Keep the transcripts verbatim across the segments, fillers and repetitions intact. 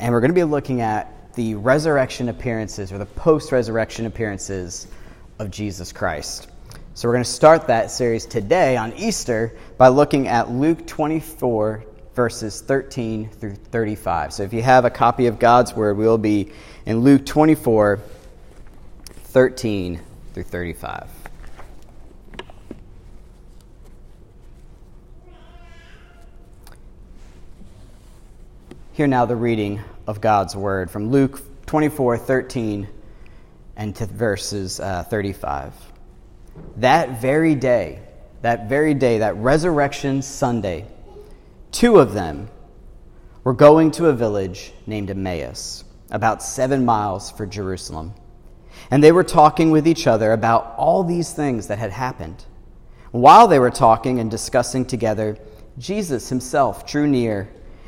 and we're going to be looking at the resurrection appearances or the post-resurrection appearances of Jesus Christ. So we're going to start that series today on Easter by looking at Luke twenty-four, verses thirteen through thirty-five. So if you have a copy of God's Word, we'll be in Luke twenty-four, thirteen through thirty-five. Hear now the reading of God's Word from Luke twenty-four, thirteen, and to verses uh, thirty-five. That very day, that very day, that resurrection Sunday, two of them were going to a village named Emmaus, about seven miles from Jerusalem. And they were talking with each other about all these things that had happened. While they were talking and discussing together, Jesus himself drew near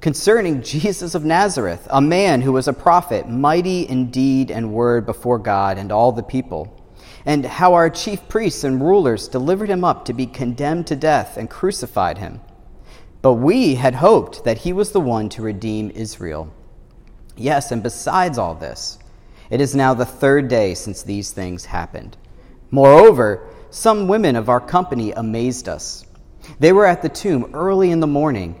"Concerning Jesus of Nazareth, a man who was a prophet, mighty in deed and word before God and all the people, and how our chief priests and rulers delivered him up to be condemned to death and crucified him. But we had hoped that he was the one to redeem Israel. Yes, and besides all this, it is now the third day since these things happened. Moreover, some women of our company amazed us. They were at the tomb early in the morning,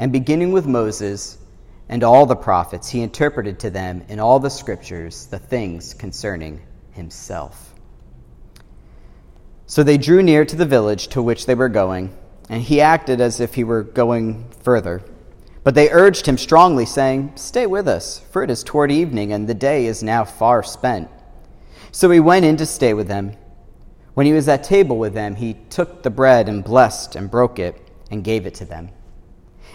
And beginning with Moses and all the prophets, he interpreted to them in all the scriptures the things concerning himself. So they drew near to the village to which they were going, and he acted as if he were going further. But they urged him strongly, saying, "Stay with us, for it is toward evening, and the day is now far spent." So he went in to stay with them. When he was at table with them, he took the bread and blessed and broke it and gave it to them.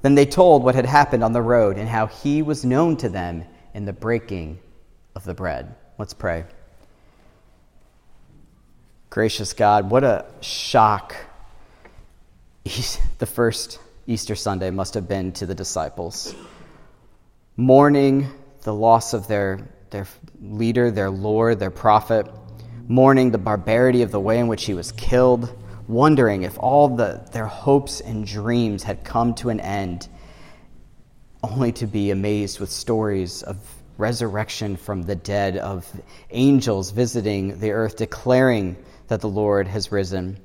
Then they told what had happened on the road and how he was known to them in the breaking of the bread. Let's pray. Gracious God, what a shock the first Easter Sunday must have been to the disciples. Mourning the loss of their, their leader, their Lord, their prophet. Mourning the barbarity of the way in which he was killed. Wondering if all the, their hopes and dreams had come to an end, only to be amazed with stories of resurrection from the dead, of angels visiting the earth, declaring that the Lord has risen.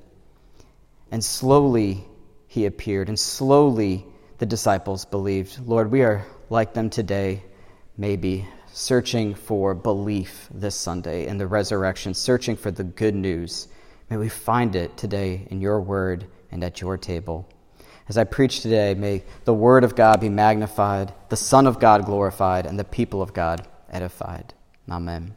And slowly he appeared, and slowly the disciples believed. Lord, we are like them today, maybe, searching for belief this Sunday in the resurrection, searching for the good news. May we find it today in your word and at your table. As I preach today, may the word of God be magnified, the Son of God glorified, and the people of God edified. Amen.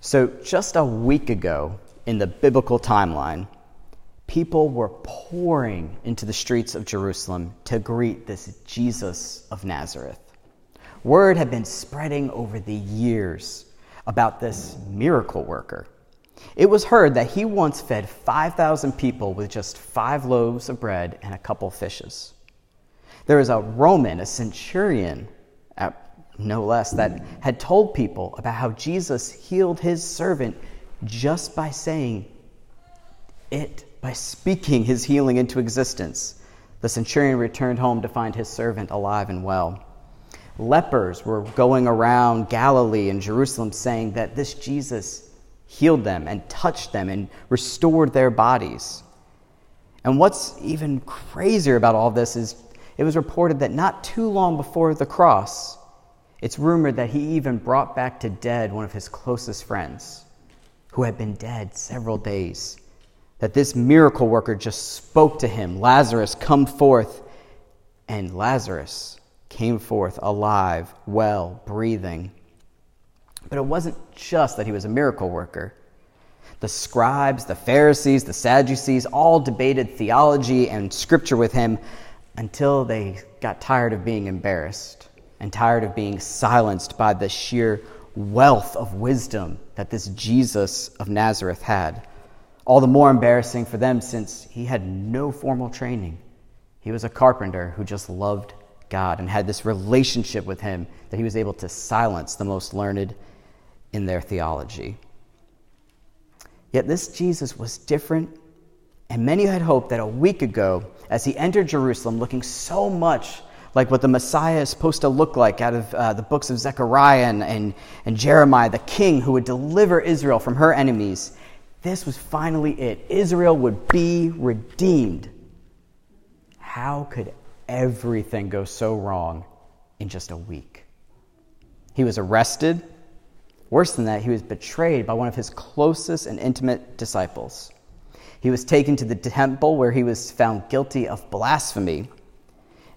So just a week ago in the biblical timeline, people were pouring into the streets of Jerusalem to greet this Jesus of Nazareth. Word had been spreading over the years about this miracle worker. It was heard that he once fed five thousand people with just five loaves of bread and a couple fishes. There was a Roman, a centurion, no less, that had told people about how Jesus healed his servant just by saying it, by speaking his healing into existence. The centurion returned home to find his servant alive and well. Lepers were going around Galilee and Jerusalem saying that this Jesus healed them and touched them and restored their bodies. And what's even crazier about all this is it was reported that not too long before the cross, it's rumored that he even brought back to dead one of his closest friends who had been dead several days. That this miracle worker just spoke to him, Lazarus, come forth. And Lazarus came forth alive, well, breathing. But it wasn't just that he was a miracle worker. The scribes, the Pharisees, the Sadducees all debated theology and scripture with him until they got tired of being embarrassed and tired of being silenced by the sheer wealth of wisdom that this Jesus of Nazareth had. All the more embarrassing for them since he had no formal training. He was a carpenter who just loved God and had this relationship with him that he was able to silence the most learned in their theology. Yet this Jesus was different, and many had hoped that a week ago, as he entered Jerusalem looking so much like what the Messiah is supposed to look like out of uh, the books of Zechariah and, and, and Jeremiah, the king who would deliver Israel from her enemies, this was finally it. Israel would be redeemed. How could everything go so wrong in just a week? He was arrested. Worse than that, he was betrayed by one of his closest and intimate disciples. He was taken to the temple where he was found guilty of blasphemy.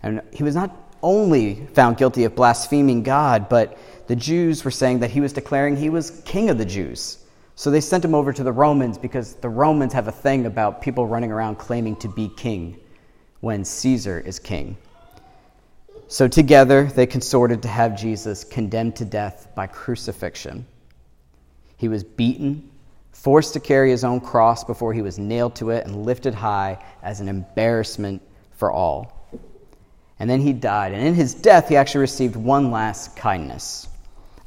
And he was not only found guilty of blaspheming God, but the Jews were saying that he was declaring he was king of the Jews. So they sent him over to the Romans because the Romans have a thing about people running around claiming to be king when Caesar is king. So together they consorted to have Jesus condemned to death by crucifixion. He was beaten, forced to carry his own cross before he was nailed to it and lifted high as an embarrassment for all. And then he died. And in his death, he actually received one last kindness.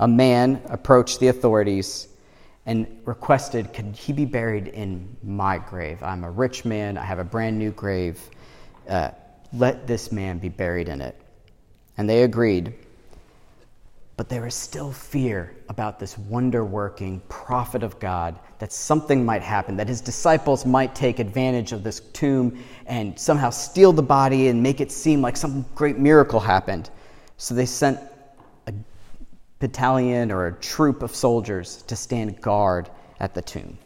A man approached the authorities and requested, could he be buried in my grave? I'm a rich man. I have a brand new grave. Uh, let this man be buried in it. And they agreed. But there was still fear about this wonder-working prophet of God, that something might happen, that his disciples might take advantage of this tomb and somehow steal the body and make it seem like some great miracle happened. So they sent a battalion or a troop of soldiers to stand guard at the tomb.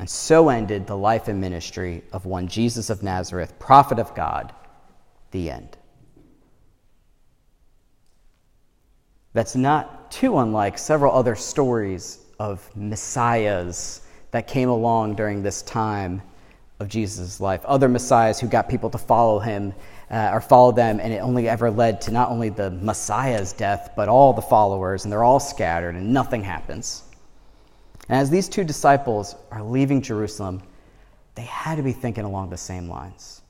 And so ended the life and ministry of one Jesus of Nazareth, prophet of God, the end. That's not too unlike several other stories of messiahs that came along during this time of Jesus' life. Other messiahs who got people to follow him uh, or follow them, and it only ever led to not only the messiah's death, but all the followers, and they're all scattered, and nothing happens. And as these two disciples are leaving Jerusalem, they had to be thinking along the same lines.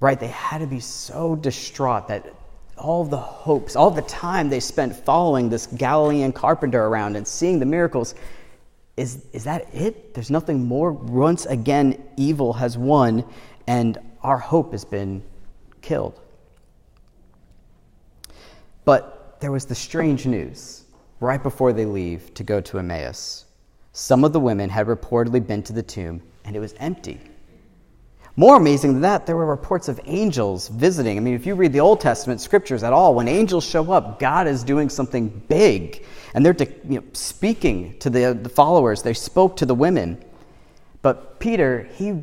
Right? They had to be so distraught that all the hopes, all the time they spent following this Galilean carpenter around and seeing the miracles, is is that it? There's nothing more. Once again, evil has won, and our hope has been killed. But there was the strange news right before they leave to go to Emmaus. Some of the women had reportedly been to the tomb, and it was empty. More amazing than that, there were reports of angels visiting. I mean, if you read the Old Testament scriptures at all, when angels show up, God is doing something big. And they're you know, speaking to the, the followers. They spoke to the women. But Peter, he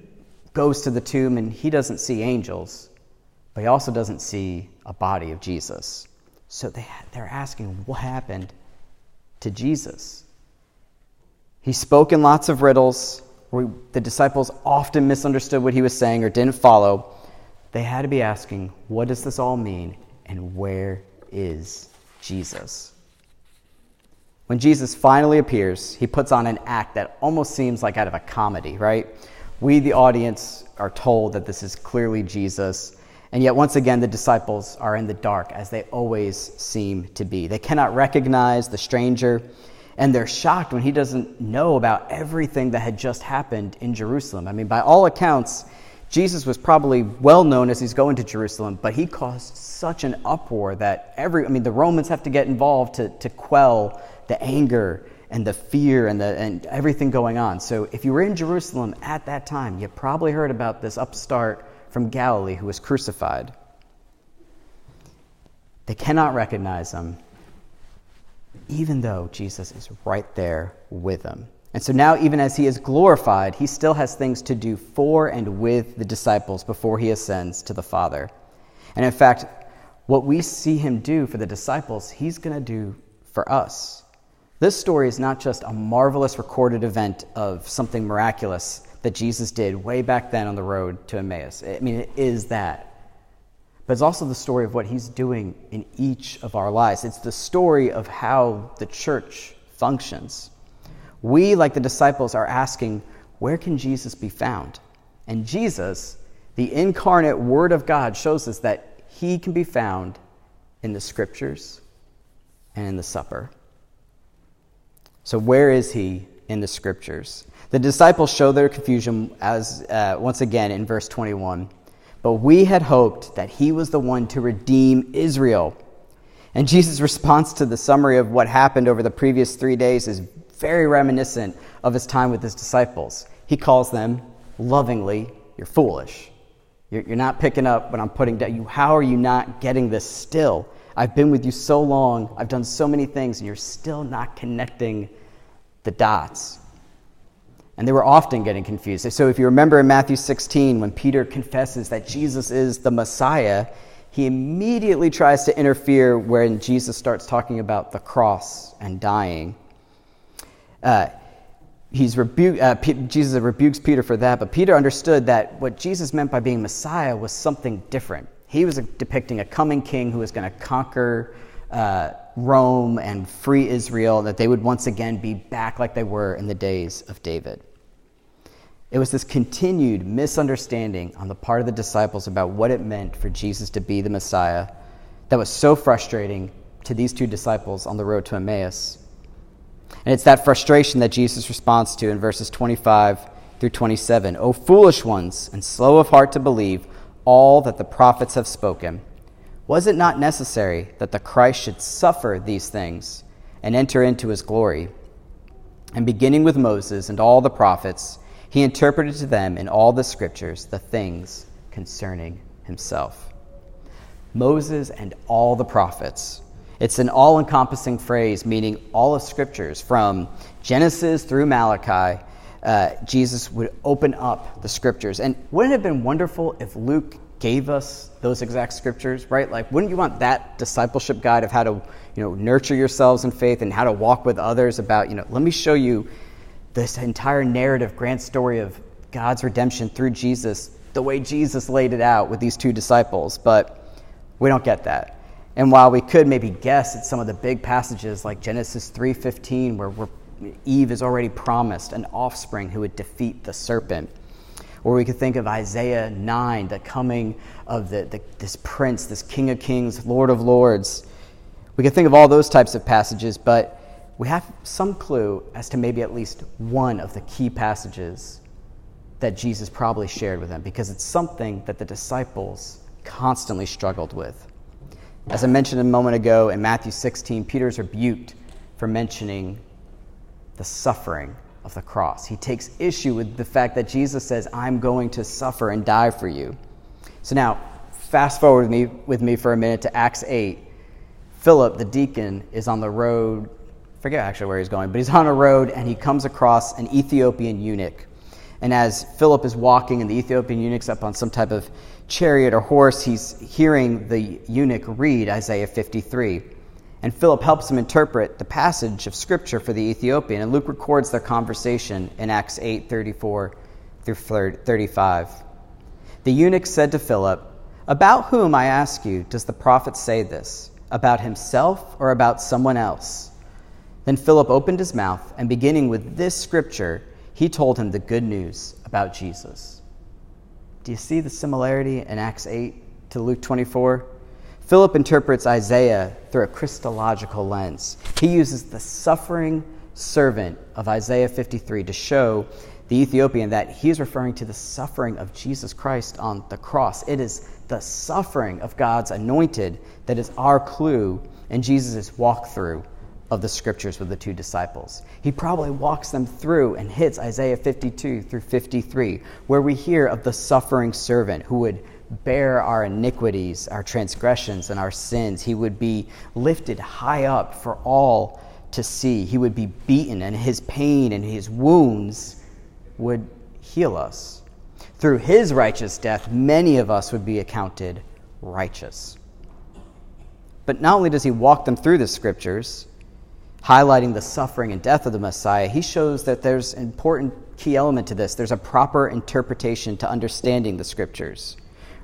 goes to the tomb and he doesn't see angels, but he also doesn't see a body of Jesus. So they, they're asking, what happened to Jesus? He spoke in lots of riddles. Where the disciples often misunderstood what he was saying or didn't follow, they had to be asking, what does this all mean, and where is Jesus? When Jesus finally appears, he puts on an act that almost seems like out of a comedy, right? We, the audience, are told that this is clearly Jesus, And yet once again, the disciples are in the dark, as they always seem to be. They cannot recognize the stranger, and they're shocked when he doesn't know about everything that had just happened in Jerusalem. I mean, by all accounts, Jesus was probably well known as he's going to Jerusalem, but he caused such an uproar that every, I mean, the Romans have to get involved to, to quell the anger and the fear and the and everything going on. So if you were in Jerusalem at that time, you probably heard about this upstart from Galilee who was crucified. They cannot recognize him, even though Jesus is right there with them. And so now, even as he is glorified, he still has things to do for and with the disciples before he ascends to the Father. And in fact, what we see him do for the disciples, he's going to do for us. This story is not just a marvelous recorded event of something miraculous that Jesus did way back then on the road to Emmaus. I mean, it is that. But it's also the story of what he's doing in each of our lives. It's the story of how the church functions. We, like the disciples, are asking, where can Jesus be found? And Jesus, the incarnate Word of God, shows us that he can be found in the Scriptures and in the supper. So where is he in the Scriptures? The disciples show their confusion as uh, once again in verse twenty-one. But we had hoped that he was the one to redeem Israel. And Jesus' response to the summary of what happened over the previous three days is very reminiscent of his time with his disciples. He calls them lovingly, you're foolish. You're, you're not picking up what I'm putting down. You, how are you not getting this still? I've been with you so long. I've done so many things, and you're still not connecting the dots. And they were often getting confused. So if you remember in Matthew sixteen, when Peter confesses that Jesus is the Messiah, he immediately tries to interfere when Jesus starts talking about the cross and dying. Uh, he's rebu- uh, P- Jesus rebukes Peter for that, but Peter understood that what Jesus meant by being Messiah was something different. He was a- depicting a coming king who was going to conquer uh, Rome and free Israel, that they would once again be back like they were in the days of David. It was this continued misunderstanding on the part of the disciples about what it meant for Jesus to be the Messiah that was so frustrating to these two disciples on the road to Emmaus. And it's that frustration that Jesus responds to in verses twenty-five through twenty-seven. O foolish ones, and slow of heart to believe all that the prophets have spoken. Was it not necessary that the Christ should suffer these things and enter into his glory? And beginning with Moses and all the prophets, he interpreted to them in all the scriptures the things concerning himself. Moses and all the prophets. It's an all-encompassing phrase, meaning all of Scriptures, from Genesis through Malachi. Uh, Jesus would open up the Scriptures. And wouldn't it have been wonderful if Luke gave us those exact Scriptures, right? Like, wouldn't you want that discipleship guide of how to, you know, nurture yourselves in faith and how to walk with others about, you know, let me show you this entire narrative, grand story of God's redemption through Jesus, the way Jesus laid it out with these two disciples. But we don't get that. And while we could maybe guess at some of the big passages like Genesis three fifteen, where we're, Eve is already promised an offspring who would defeat the serpent, or we could think of Isaiah nine, the coming of the, the this prince, this King of Kings, Lord of Lords. We could think of all those types of passages, but we have some clue as to maybe at least one of the key passages that Jesus probably shared with them, because it's something that the disciples constantly struggled with. As I mentioned a moment ago, in Matthew sixteen, Peter's rebuked for mentioning the suffering of the cross. He takes issue with the fact that Jesus says, I'm going to suffer and die for you. So now, fast forward with me, with me for a minute to Acts eight. Philip, the deacon, is on the road. I forget actually where he's going, but he's on a road, and he comes across an Ethiopian eunuch. And as Philip is walking, and the Ethiopian eunuch's up on some type of chariot or horse, he's hearing the eunuch read Isaiah fifty-three. And Philip helps him interpret the passage of Scripture for the Ethiopian. And Luke records their conversation in Acts eight, thirty-four through thirty-five. The eunuch said to Philip, about whom, I ask you, does the prophet say this? About himself or about someone else? Then Philip opened his mouth, and beginning with this Scripture, he told him the good news about Jesus. Do you see the similarity in Acts eight to Luke twenty-four. Philip interprets Isaiah through a Christological lens. He uses the suffering servant of Isaiah fifty-three to show the Ethiopian that he is referring to the suffering of Jesus Christ on the cross. It is the suffering of God's anointed that is our clue in Jesus' walkthrough of the scriptures with the two disciples. He probably walks them through and hits Isaiah fifty-two through fifty-three, where we hear of the suffering servant who would bear our iniquities, our transgressions, and our sins. He would be lifted high up for all to see. He would be beaten, and his pain and his wounds would heal us. Through his righteous death, many of us would be accounted righteous. But not only does he walk them through the scriptures, highlighting the suffering and death of the Messiah, he shows that there's an important key element to this. There's a proper interpretation to understanding the scriptures.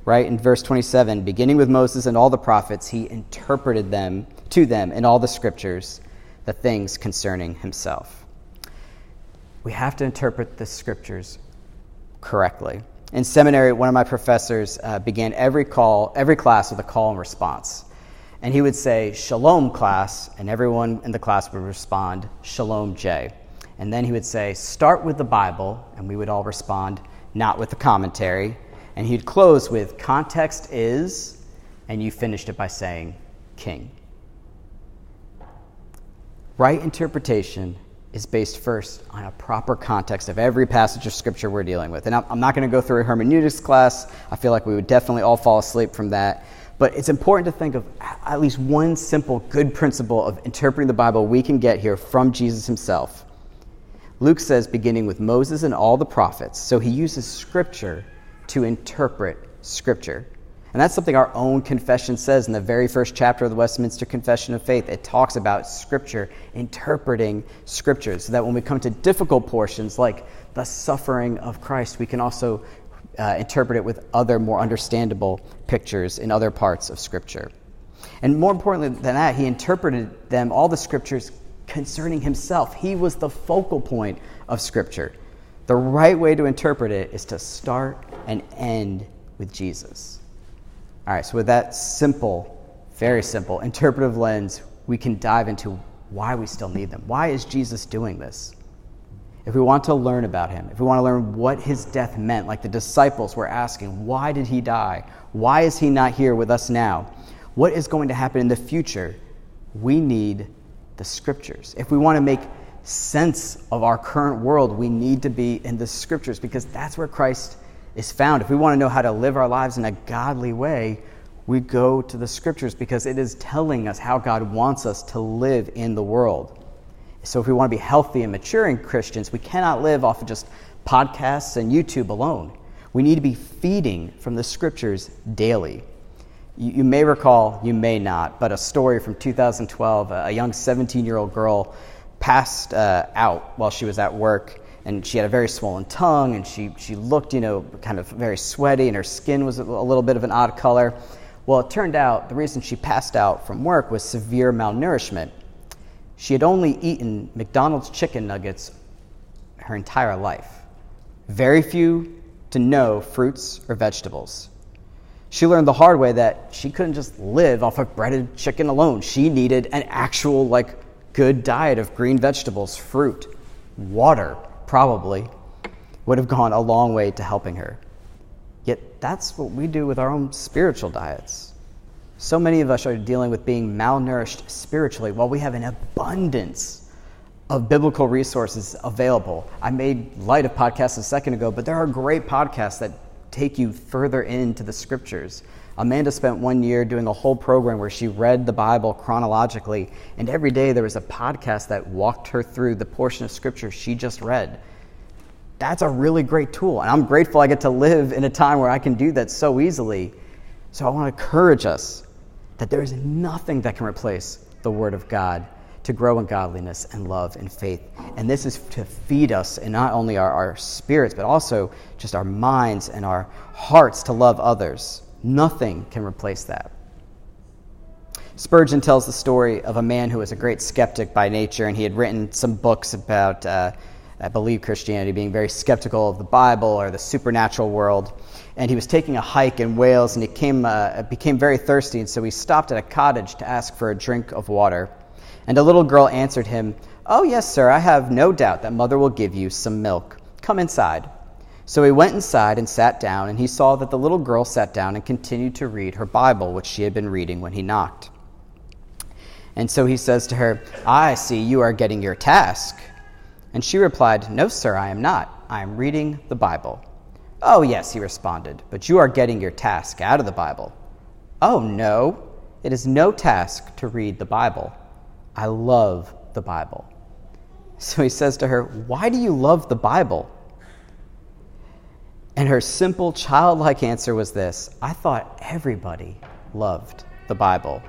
Right? In verse twenty-seven, beginning with Moses and all the prophets, he interpreted them to them in all the scriptures, the things concerning himself. We have to interpret the scriptures correctly. In seminary, one of my professors uh, began every call, every class with a call and response. And he would say, "Shalom, class," and everyone in the class would respond, "Shalom, Jay." And then he would say, "Start with the Bible," and we would all respond, "Not with the commentary." And he'd close with, "Context is," and you finished it by saying, "King." Right interpretation is based first on a proper context of every passage of Scripture we're dealing with. And I'm not going to go through a hermeneutics class. I feel like we would definitely all fall asleep from that. But it's important to think of at least one simple good principle of interpreting the Bible we can get here from Jesus himself. Luke says, beginning with Moses and all the prophets. So he uses Scripture to interpret Scripture. And that's something our own confession says in the very first chapter of the Westminster Confession of Faith. It talks about Scripture, interpreting Scripture, so that when we come to difficult portions like the suffering of Christ, we can also uh, interpret it with other more understandable pictures in other parts of Scripture. And more importantly than that, he interpreted them, all the Scriptures, concerning himself. He was the focal point of Scripture. The right way to interpret it is to start and end with Jesus. All right, so with that simple, very simple, interpretive lens, we can dive into why we still need them. Why is Jesus doing this? If we want to learn about him, if we want to learn what his death meant, like the disciples were asking, why did he die? Why is he not here with us now? What is going to happen in the future? We need the scriptures. If we want to make sense of our current world, we need to be in the scriptures, because that's where Christ is found. If we want to know how to live our lives in a godly way, we go to the scriptures, because it is telling us how God wants us to live in the world. So if we want to be healthy and maturing Christians, we cannot live off of just podcasts and YouTube alone. We need to be feeding from the scriptures daily. You, you may recall, you may not, but a story from two thousand twelve, a young seventeen-year-old girl passed uh, out while she was at work, and she had a very swollen tongue, and she she looked, you know, kind of very sweaty, and her skin was a little bit of an odd color. Well, it turned out the reason she passed out from work was severe malnourishment. She had only eaten McDonald's chicken nuggets her entire life. Very few to no fruits or vegetables. She learned the hard way that she couldn't just live off of breaded chicken alone. She needed an actual, like, good diet of green vegetables, fruit, water, probably, would have gone a long way to helping her. Yet that's what we do with our own spiritual diets. So many of us are dealing with being malnourished spiritually while we have an abundance of biblical resources available. I made light of podcasts a second ago, but there are great podcasts that take you further into the scriptures. Amanda spent one year doing a whole program where she read the Bible chronologically, and every day there was a podcast that walked her through the portion of scripture she just read. That's a really great tool, and I'm grateful I get to live in a time where I can do that so easily. So I want to encourage us that there is nothing that can replace the Word of God to grow in godliness and love and faith. And this is to feed us, and not only our, our spirits, but also just our minds and our hearts to love others. Nothing can replace that. Spurgeon tells the story of a man who was a great skeptic by nature, and he had written some books about uh, that believed Christianity, being very skeptical of the Bible or the supernatural world. And he was taking a hike in Wales, and he came, uh, became very thirsty, and so he stopped at a cottage to ask for a drink of water. And a little girl answered him, "Oh, yes, sir, I have no doubt that mother will give you some milk. Come inside." So he went inside and sat down, and he saw that the little girl sat down and continued to read her Bible, which she had been reading when he knocked. And so he says to her, "I see you are getting your task." And she replied, "No, sir, I am not. I am reading the Bible." "Oh, yes," he responded, "but you are getting your task out of the Bible." "Oh, no, it is no task to read the Bible. I love the Bible." So he says to her, "Why do you love the Bible?" And her simple, childlike answer was this: "I thought everybody loved the Bible."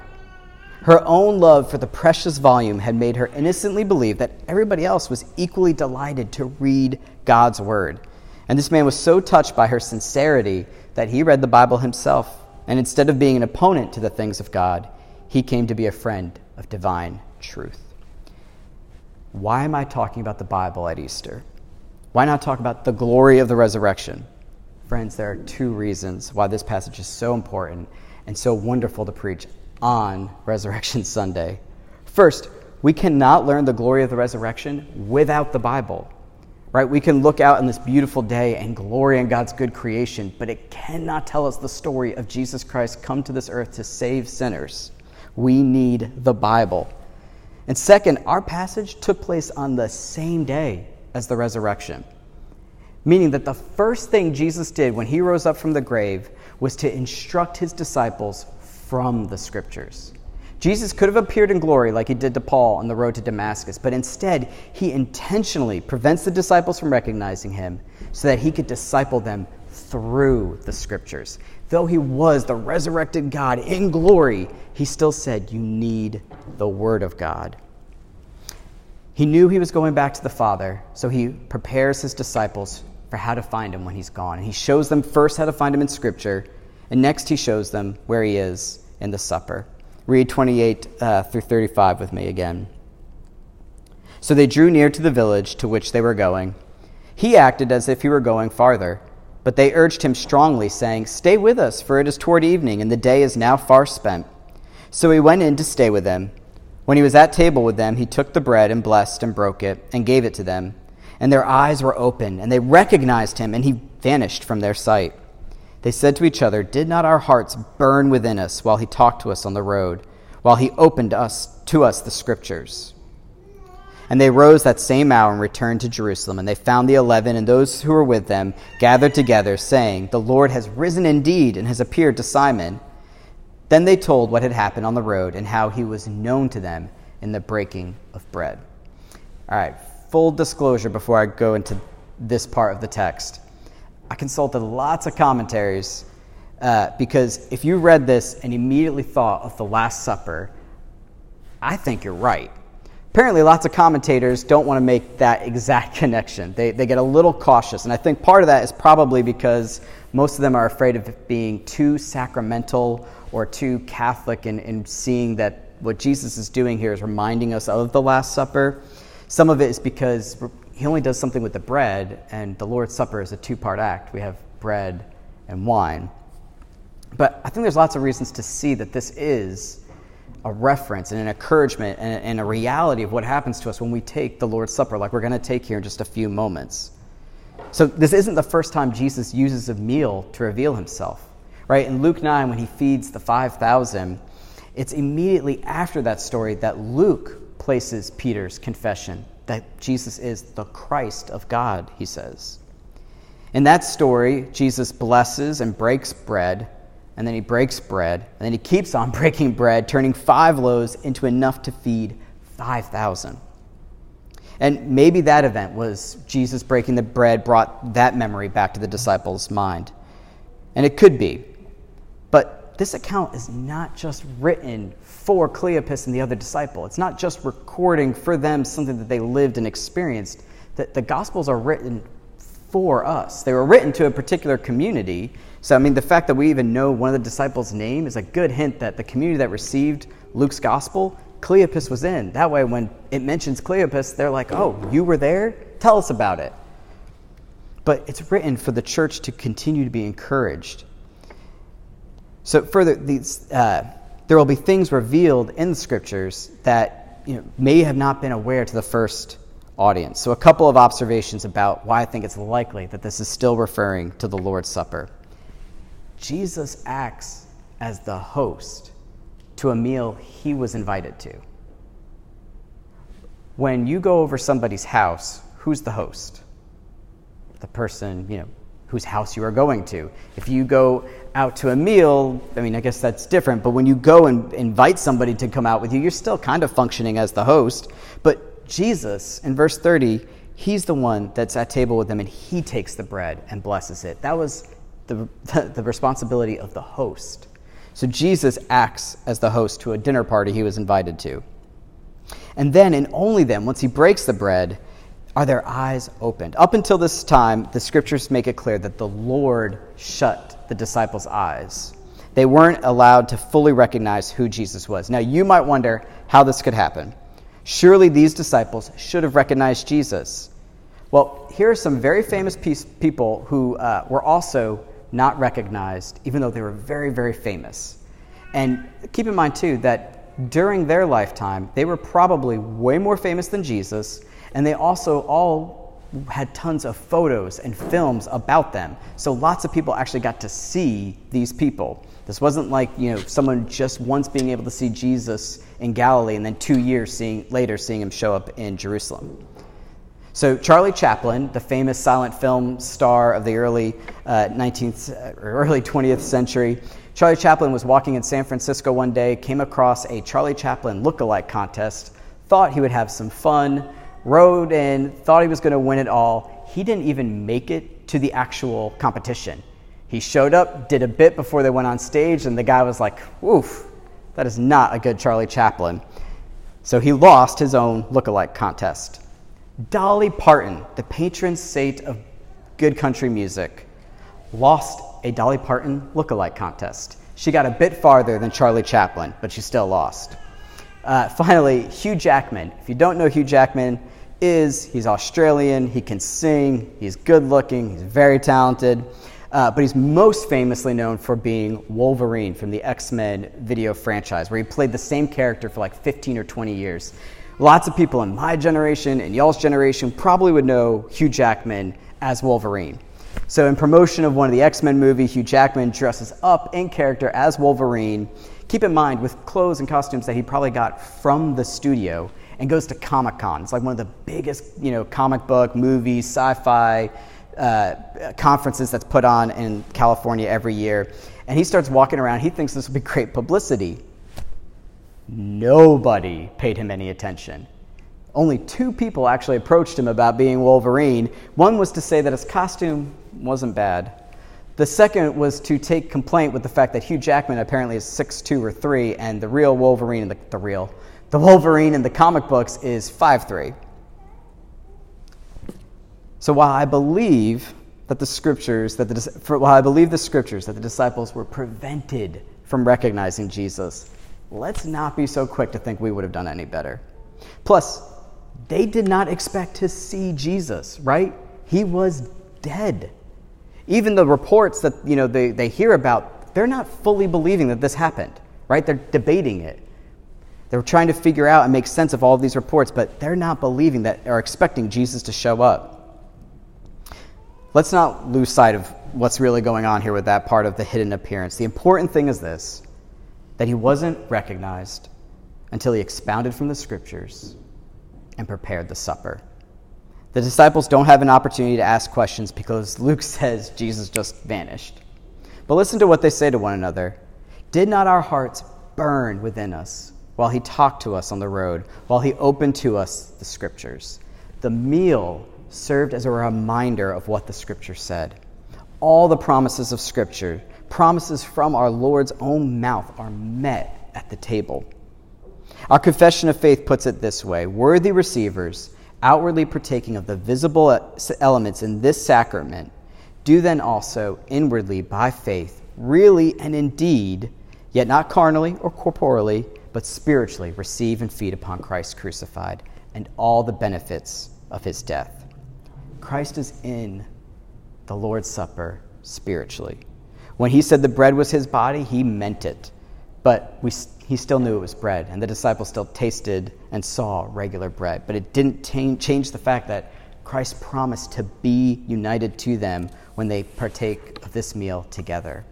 Her own love for the precious volume had made her innocently believe that everybody else was equally delighted to read God's word. And this man was so touched by her sincerity that he read the Bible himself. And instead of being an opponent to the things of God, he came to be a friend of divine truth. Why am I talking about the Bible at Easter? Why not talk about the glory of the resurrection? Friends, there are two reasons why this passage is so important and so wonderful to preach on Resurrection Sunday. First, we cannot learn the glory of the resurrection without the Bible, right? We can look out on this beautiful day and glory in God's good creation, but it cannot tell us the story of Jesus Christ come to this earth to save sinners. We need the Bible. And second, our passage took place on the same day as the resurrection, meaning that the first thing Jesus did when he rose up from the grave was to instruct his disciples from the scriptures. Jesus could have appeared in glory like he did to Paul on the road to Damascus, but instead he intentionally prevents the disciples from recognizing him so that he could disciple them through the scriptures. Though he was the resurrected God in glory, he still said, you need the word of God. He knew he was going back to the Father, so he prepares his disciples for how to find him when he's gone. And he shows them first how to find him in scripture, and next he shows them where he is in the supper. Read twenty-eight uh, through thirty-five with me again. So they drew near to the village to which they were going. He acted as if he were going farther, but they urged him strongly, saying, "Stay with us, for it is toward evening, and the day is now far spent." So he went in to stay with them. When he was at table with them, he took the bread and blessed and broke it and gave it to them. And their eyes were opened, and they recognized him, and he vanished from their sight. They said to each other, "Did not our hearts burn within us while he talked to us on the road, while he opened us to us the scriptures?" And they rose that same hour and returned to Jerusalem, and they found the eleven and those who were with them gathered together, saying, "The Lord has risen indeed and has appeared to Simon." Then they told what had happened on the road and how he was known to them in the breaking of bread. All right, full disclosure before I go into this part of the text. I consulted lots of commentaries uh, because if you read this and immediately thought of the Last Supper, I think you're right. Apparently, lots of commentators don't want to make that exact connection. They they get a little cautious, and I think part of that is probably because most of them are afraid of it being too sacramental or too Catholic in, in seeing that what Jesus is doing here is reminding us of the Last Supper. Some of it is because he only does something with the bread, and the Lord's Supper is a two-part act. We have bread and wine. But I think there's lots of reasons to see that this is a reference and an encouragement and a reality of what happens to us when we take the Lord's Supper, like we're going to take here in just a few moments. So this isn't the first time Jesus uses a meal to reveal himself, right? In Luke nine, when he feeds the five thousand, it's immediately after that story that Luke places Peter's confession that Jesus is the Christ of God, he says. In that story, Jesus blesses and breaks bread, and then he breaks bread, and then he keeps on breaking bread, turning five loaves into enough to feed five thousand. And maybe that event was Jesus breaking the bread brought that memory back to the disciples' mind. And it could be. But this account is not just written for Cleopas and the other disciple. It's not just recording for them something that they lived and experienced. That the Gospels are written for us. They were written to a particular community. So, I mean, the fact that we even know one of the disciples' name is a good hint that the community that received Luke's Gospel Cleopas was in. That way, when it mentions Cleopas, they're like, oh, you were there? Tell us about it. But it's written for the church to continue to be encouraged. So further, these, uh, there will be things revealed in the Scriptures that you know, may have not been aware to the first audience. So a couple of observations about why I think it's likely that this is still referring to the Lord's Supper. Jesus acts as the host to a meal he was invited to. When you go over somebody's house, who's the host? The person, you know, whose house you are going to. If you go out to a meal, I mean, I guess that's different, but when you go and invite somebody to come out with you, you're still kind of functioning as the host. But Jesus, in verse thirty, he's the one that's at table with them, and he takes the bread and blesses it. That was the, the, the responsibility of the host. So Jesus acts as the host to a dinner party he was invited to. And then, and only then, once he breaks the bread, are their eyes opened. Up until this time, the Scriptures make it clear that the Lord shut the disciples' eyes. They weren't allowed to fully recognize who Jesus was. Now, you might wonder how this could happen. Surely these disciples should have recognized Jesus. Well, here are some very famous people who uh, were also not recognized, even though they were very, very famous. And keep in mind, too, that during their lifetime, they were probably way more famous than Jesus, and they also all had tons of photos and films about them. So lots of people actually got to see these people. This wasn't like, you know, someone just once being able to see Jesus in Galilee and then two years seeing, later seeing him show up in Jerusalem. So Charlie Chaplin, the famous silent film star of the early uh, nineteenth or early twentieth century, Charlie Chaplin was walking in San Francisco one day, came across a Charlie Chaplin look-alike contest, thought he would have some fun, rode in, thought he was going to win it all. He didn't even make it to the actual competition. He showed up, did a bit before they went on stage, and the guy was like, "Oof, that is not a good Charlie Chaplin." So he lost his own look-alike contest. Dolly Parton, the patron saint of good country music, lost a Dolly Parton look-alike contest. She got a bit farther than Charlie Chaplin, but she still lost. Uh, finally, Hugh Jackman. If you don't know who Hugh Jackman is, he's Australian, he can sing, he's good-looking, he's very talented, uh, but he's most famously known for being Wolverine from the X-Men video franchise, where he played the same character for like fifteen or twenty years. Lots of people in my generation and y'all's generation probably would know Hugh Jackman as Wolverine. So in promotion of one of the X-Men movies, Hugh Jackman dresses up in character as Wolverine. Keep in mind, with clothes and costumes that he probably got from the studio, and goes to Comic-Con. It's like one of the biggest, you know, comic book, movie, sci-fi uh, conferences that's put on in California every year. And he starts walking around. He thinks this will be great publicity. Nobody paid him any attention. Only two people actually approached him about being Wolverine. One was to say that his costume wasn't bad. The second was to take complaint with the fact that Hugh Jackman apparently is six two or three, and the real Wolverine, the, the real, the Wolverine in the comic books is five three. So while I believe that the scriptures that the for, while I believe the scriptures that the disciples were prevented from recognizing Jesus, let's not be so quick to think we would have done any better. Plus, they did not expect to see Jesus, right? He was dead. Even the reports that you know they, they hear about, they're not fully believing that this happened, right? They're debating it. They're trying to figure out and make sense of all of these reports, but they're not believing that or expecting Jesus to show up. Let's not lose sight of what's really going on here with that part of the hidden appearance. The important thing is this, that he wasn't recognized until he expounded from the Scriptures and prepared the supper. The disciples don't have an opportunity to ask questions because Luke says Jesus just vanished. But listen to what they say to one another. Did not our hearts burn within us while he talked to us on the road, while he opened to us the Scriptures? The meal served as a reminder of what the Scripture said. All the promises of Scripture, promises from our Lord's own mouth, are met at the table. Our confession of faith puts it this way: worthy receivers, outwardly partaking of the visible elements in this sacrament, do then also inwardly by faith, really and indeed, yet not carnally or corporally, but spiritually receive and feed upon Christ crucified and all the benefits of his death. Christ is in the Lord's Supper spiritually. When he said the bread was his body, he meant it. But we, he still knew it was bread, and the disciples still tasted and saw regular bread. But it didn't t- change the fact that Christ promised to be united to them when they partake of this meal together.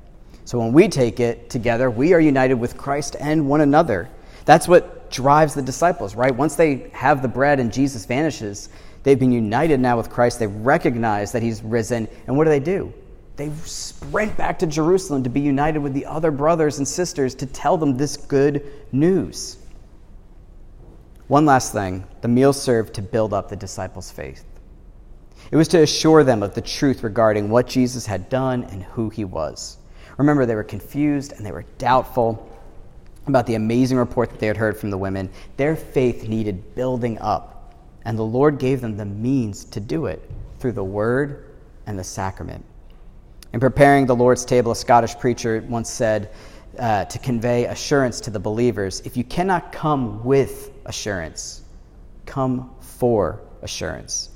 So when we take it together, we are united with Christ and one another. That's what drives the disciples, right? Once they have the bread and Jesus vanishes, they've been united now with Christ. They recognize that he's risen. And what do they do? They sprint back to Jerusalem to be united with the other brothers and sisters to tell them this good news. One last thing, the meal served to build up the disciples' faith. It was to assure them of the truth regarding what Jesus had done and who he was. Remember, they were confused and they were doubtful about the amazing report that they had heard from the women. Their faith needed building up, and the Lord gave them the means to do it through the word and the sacrament. In preparing the Lord's table, a Scottish preacher once said uh, to convey assurance to the believers, if you cannot come with assurance, come for assurance.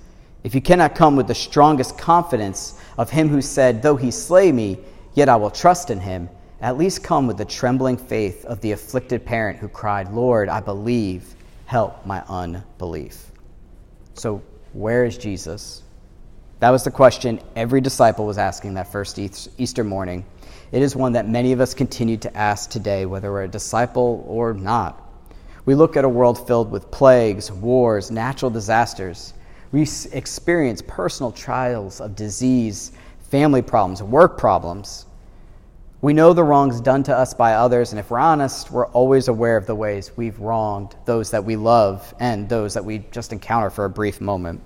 If you cannot come with the strongest confidence of him who said, though he slay me, yet I will trust in him, at least come with the trembling faith of the afflicted parent who cried, Lord, I believe, help my unbelief. So where is Jesus? That was the question every disciple was asking that first Easter morning. It is one that many of us continue to ask today, whether we're a disciple or not. We look at a world filled with plagues, wars, natural disasters. We experience personal trials of disease, family problems, work problems. We know the wrongs done to us by others, and if we're honest, we're always aware of the ways we've wronged those that we love and those that we just encounter for a brief moment.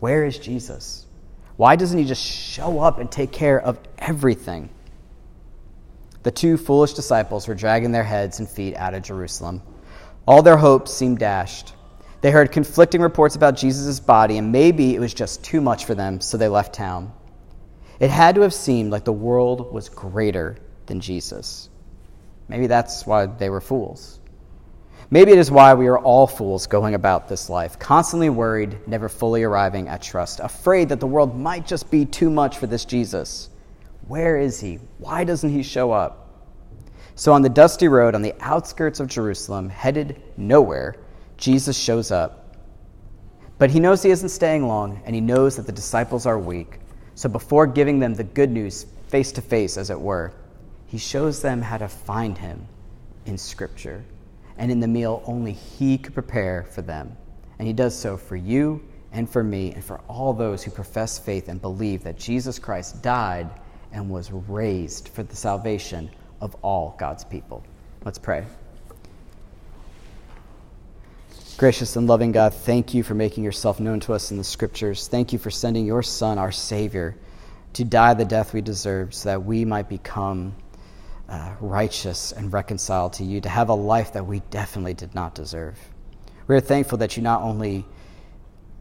Where is Jesus? Why doesn't he just show up and take care of everything? The two foolish disciples were dragging their heads and feet out of Jerusalem. All their hopes seemed dashed. They heard conflicting reports about Jesus' body, and maybe it was just too much for them, so they left town. It had to have seemed like the world was greater than Jesus. Maybe that's why they were fools. Maybe it is why we are all fools going about this life, constantly worried, never fully arriving at trust, afraid that the world might just be too much for this Jesus. Where is he? Why doesn't he show up? So on the dusty road on the outskirts of Jerusalem, headed nowhere, Jesus shows up. But he knows he isn't staying long, and he knows that the disciples are weak. So before giving them the good news face to face, as it were, he shows them how to find him in Scripture and in the meal only he could prepare for them. And he does so for you and for me and for all those who profess faith and believe that Jesus Christ died and was raised for the salvation of all God's people. Let's pray. Gracious and loving God, thank you for making yourself known to us in the Scriptures. Thank you for sending your Son, our Savior, to die the death we deserved so that we might become Uh, righteous and reconciled to you, to have a life that we definitely did not deserve. We are thankful that you not only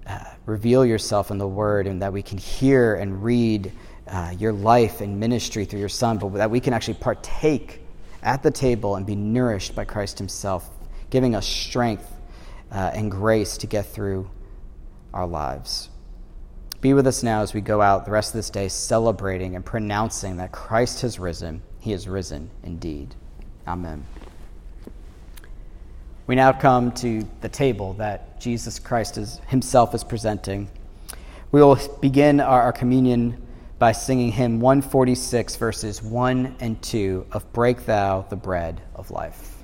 uh, reveal yourself in the Word and that we can hear and read uh, your life and ministry through your Son, but that we can actually partake at the table and be nourished by Christ himself, giving us strength uh, and grace to get through our lives. Be with us now as we go out the rest of this day celebrating and pronouncing that Christ has risen. He is risen indeed. Amen. We now come to the table that Jesus Christ is, himself is presenting. We will begin our, our communion by singing hymn one forty-six, verses one and two of Break Thou the Bread of Life.